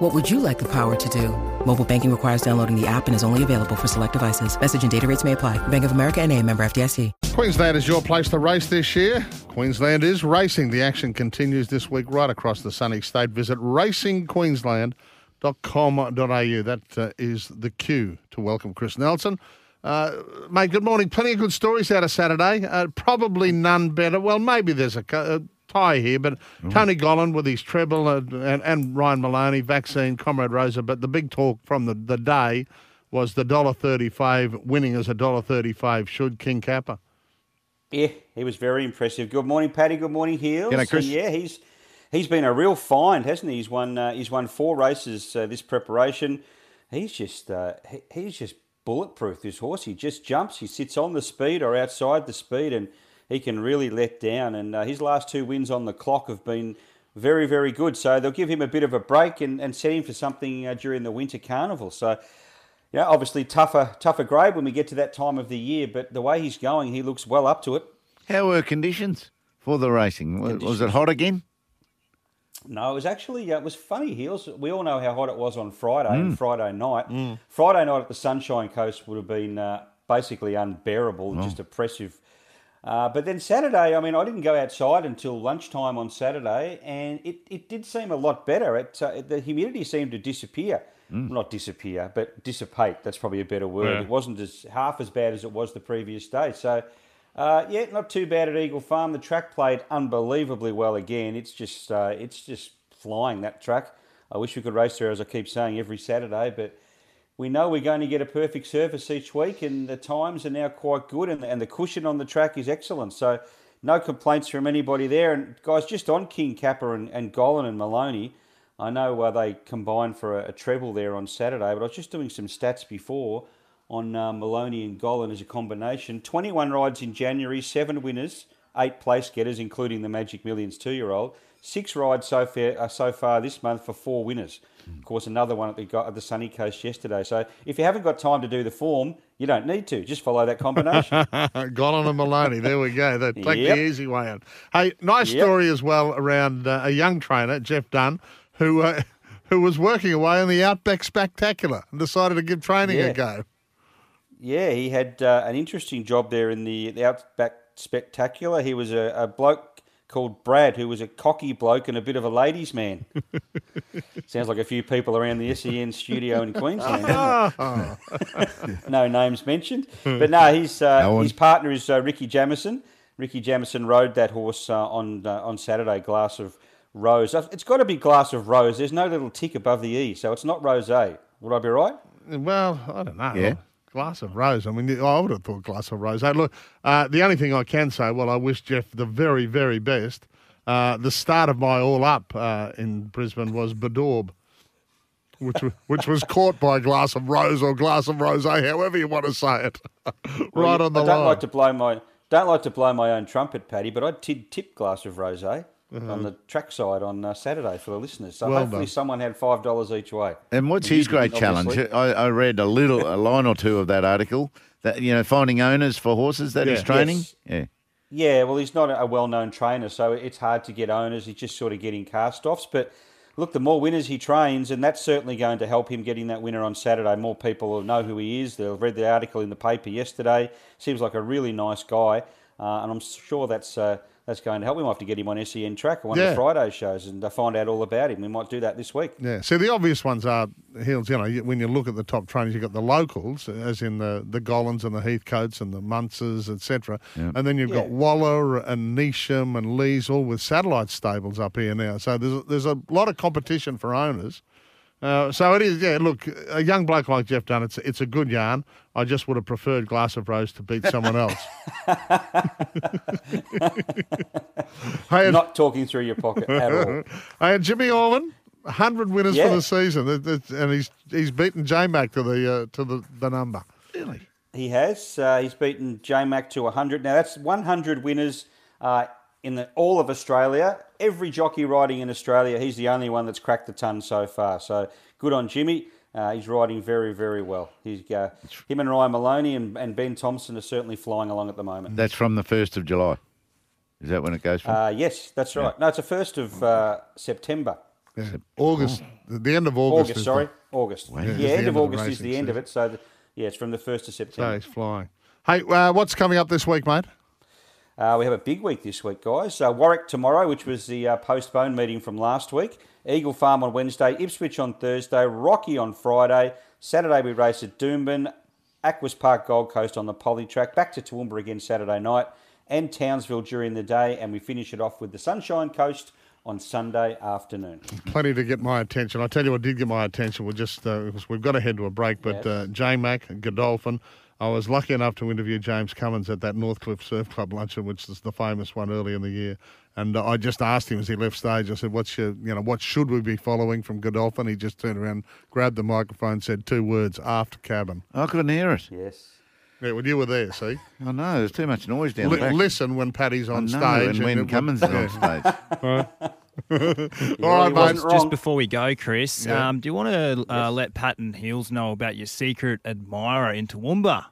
What would you like the power to do? Mobile banking requires downloading the app and is only available for select devices. Message and data rates may apply. Bank of America NA, member FDIC. Queensland is your place to race this year. Queensland is racing. The action continues this week right across the sunny state. Visit racingqueensland.com.au. That is the cue to welcome Chris Nelson. Mate, good morning. Plenty of good stories out of Saturday. Probably none better. Well, maybe there's a tie here, but Tony Gollan with his treble and Ryan Maloney, vaccine, Comrade Rosa. But the big talk from the day was the $1.35 winning as a $1.35 should, King Kappa. Yeah, he was very impressive. Good morning, Paddy. Good morning, Heels. G'day, Chris. Yeah, he's been a real find, hasn't he? He's won four races this preparation. He's just bulletproof, this horse. He just jumps. He sits on the speed or outside the speed, and he can really let down. And his last two wins on the clock have been very, very good. So they'll give him a bit of a break and set him for something during the winter carnival. So, yeah, obviously tougher grade when we get to that time of the year. But the way he's going, he looks well up to it. How were conditions for the racing? Was it hot again? No, it was actually, it was funny, Heels. We all know how hot it was on Friday and Friday night. Mm. Friday night at the Sunshine Coast would have been basically unbearable, just oppressive. But then Saturday, I mean, I didn't go outside until lunchtime on Saturday, and it did seem a lot better. The humidity seemed to disappear. Mm. Not disappear, but dissipate. That's probably a better word. Yeah. It wasn't half as bad as it was the previous day. So, not too bad at Eagle Farm. The track played unbelievably well again. It's just flying, that track. I wish we could race there, as I keep saying, every Saturday. But we know we're going to get a perfect surface each week, and the times are now quite good, and the cushion on the track is excellent. So no complaints from anybody there. And, guys, just on King Kappa and Gollan and Maloney, I know they combined for a treble there on Saturday, but I was just doing some stats before on Maloney and Gollan as a combination. 21 rides in January, 7 winners, 8 place-getters, including the Magic Millions 2-year-old. 6 rides so far this month for 4 winners. Of course, another one at the Sunny Coast yesterday. So if you haven't got time to do the form, you don't need to. Just follow that combination. Gollan and Maloney, there we go. They take the easy way out. Hey, nice story as well around a young trainer, Jeff Dunn, who was working away on the Outback Spectacular and decided to give training a go. Yeah, he had an interesting job there in the Outback Spectacular. He was a bloke called Brad, who was a cocky bloke and a bit of a ladies' man. Sounds like a few people around the SEN studio in Queensland. No names mentioned. But no, his partner is Ricky Jamison. Ricky Jamison rode that horse on Saturday, Glass of Rosé. It's got to be Glass of Rosé. There's no little tick above the E, so it's not Rosé. Would I be right? Well, I don't know. Yeah. Glass of Rose. I mean, I would have thought Glass of Rose. Hey, look, the only thing I can say, well, I wish Jeff the very, very best. The start of my all-up in Brisbane was Bedorb, which was caught by Glass of Rose or Glass of Rosé, however you want to say it, on the line. I don't like to blow my own trumpet, Paddy, but I did tip Glass of Rosé on the trackside on Saturday for the listeners. So hopefully someone had $5 each way. And what's his great challenge? I read a line or two of that article. That, you know, finding owners for horses that he's training. Yes. Yeah. Yeah, well, he's not a well-known trainer, so it's hard to get owners. He's just sort of getting cast-offs. But, look, the more winners he trains, and that's certainly going to help him getting that winner on Saturday. More people will know who he is. They'll read the article in the paper yesterday. Seems like a really nice guy. And I'm sure that's going to help. We might have to get him on SEN Track or one of the Friday shows and find out all about him. We might do that this week. Yeah. So the obvious ones are, Hills, you know, when you look at the top trainers, you've got the locals, as in the Gollans and the Heathcotes and the Munzers, etc. Yeah. And then you've got Waller and Nisham and Lees, all with satellite stables up here now. So there's a lot of competition for owners. So it is, look, a young bloke like Jeff Dunn, it's a good yarn. I just would have preferred Glass of Rose to beat someone else. Hey, not talking through your pocket at all. Hey, Jimmy Orland, 100 winners for the season, and he's beaten J-Mac to the number. Really? He has. He's beaten J-Mac to 100. Now, that's 100 winners in all of Australia. Every jockey riding in Australia, he's the only one that's cracked the ton so far. So good on Jimmy. He's riding very, very well. He's, him and Ryan Maloney and Ben Thompson are certainly flying along at the moment. That's from the 1st of July. Is that when it goes from? Yes, that's right. Yeah. No, it's the 1st of September. Yeah. August. The end of August. August. Wow. Yeah, the end of August is the end of it. So, it's from the 1st of September. So it's flying. Hey, what's coming up this week, mate? We have a big week this week, guys. Warwick tomorrow, which was the postponed meeting from last week. Eagle Farm on Wednesday, Ipswich on Thursday, Rocky on Friday. Saturday we race at Doomben, Aquas Park Gold Coast on the Poly Track, back to Toowoomba again Saturday night, and Townsville during the day, and we finish it off with the Sunshine Coast on Sunday afternoon. Plenty to get my attention. I tell you what did get my attention, we've got to head to a break, but J-Mac, Godolphin. I was lucky enough to interview James Cummins at that Northcliffe Surf Club luncheon, which is the famous one early in the year. And I just asked him as he left stage, I said, what should we be following from Godolphin? He just turned around, grabbed the microphone, and said 2 words, after cabin. I couldn't hear it. Yes. Yeah, well, you were there, see? I know, there's too much noise down the back. Listen when Paddy's on stage. And when Cummins is on stage. All right, mate. Just before we go, Chris, do you want to let Patton Hills know about your secret admirer in Toowoomba?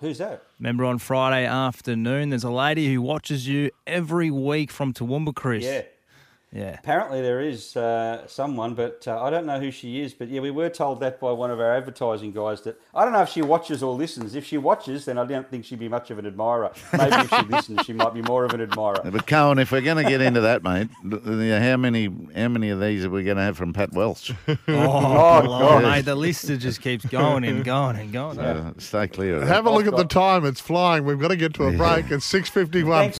Who's that? Remember on Friday afternoon, there's a lady who watches you every week from Toowoomba, Chris. Yeah. Yeah. Apparently there is someone, but I don't know who she is. But, we were told that by one of our advertising guys. That I don't know if she watches or listens. If she watches, then I don't think she'd be much of an admirer. Maybe if she listens, she might be more of an admirer. But, Cohen, if we're going to get into that, mate, how many of these are we going to have from Pat Welsh? Lord, mate, the list just keeps going and going and going. So stay clear of that. Have a look at the time. It's flying. We've got to get to a break. It's 6:51.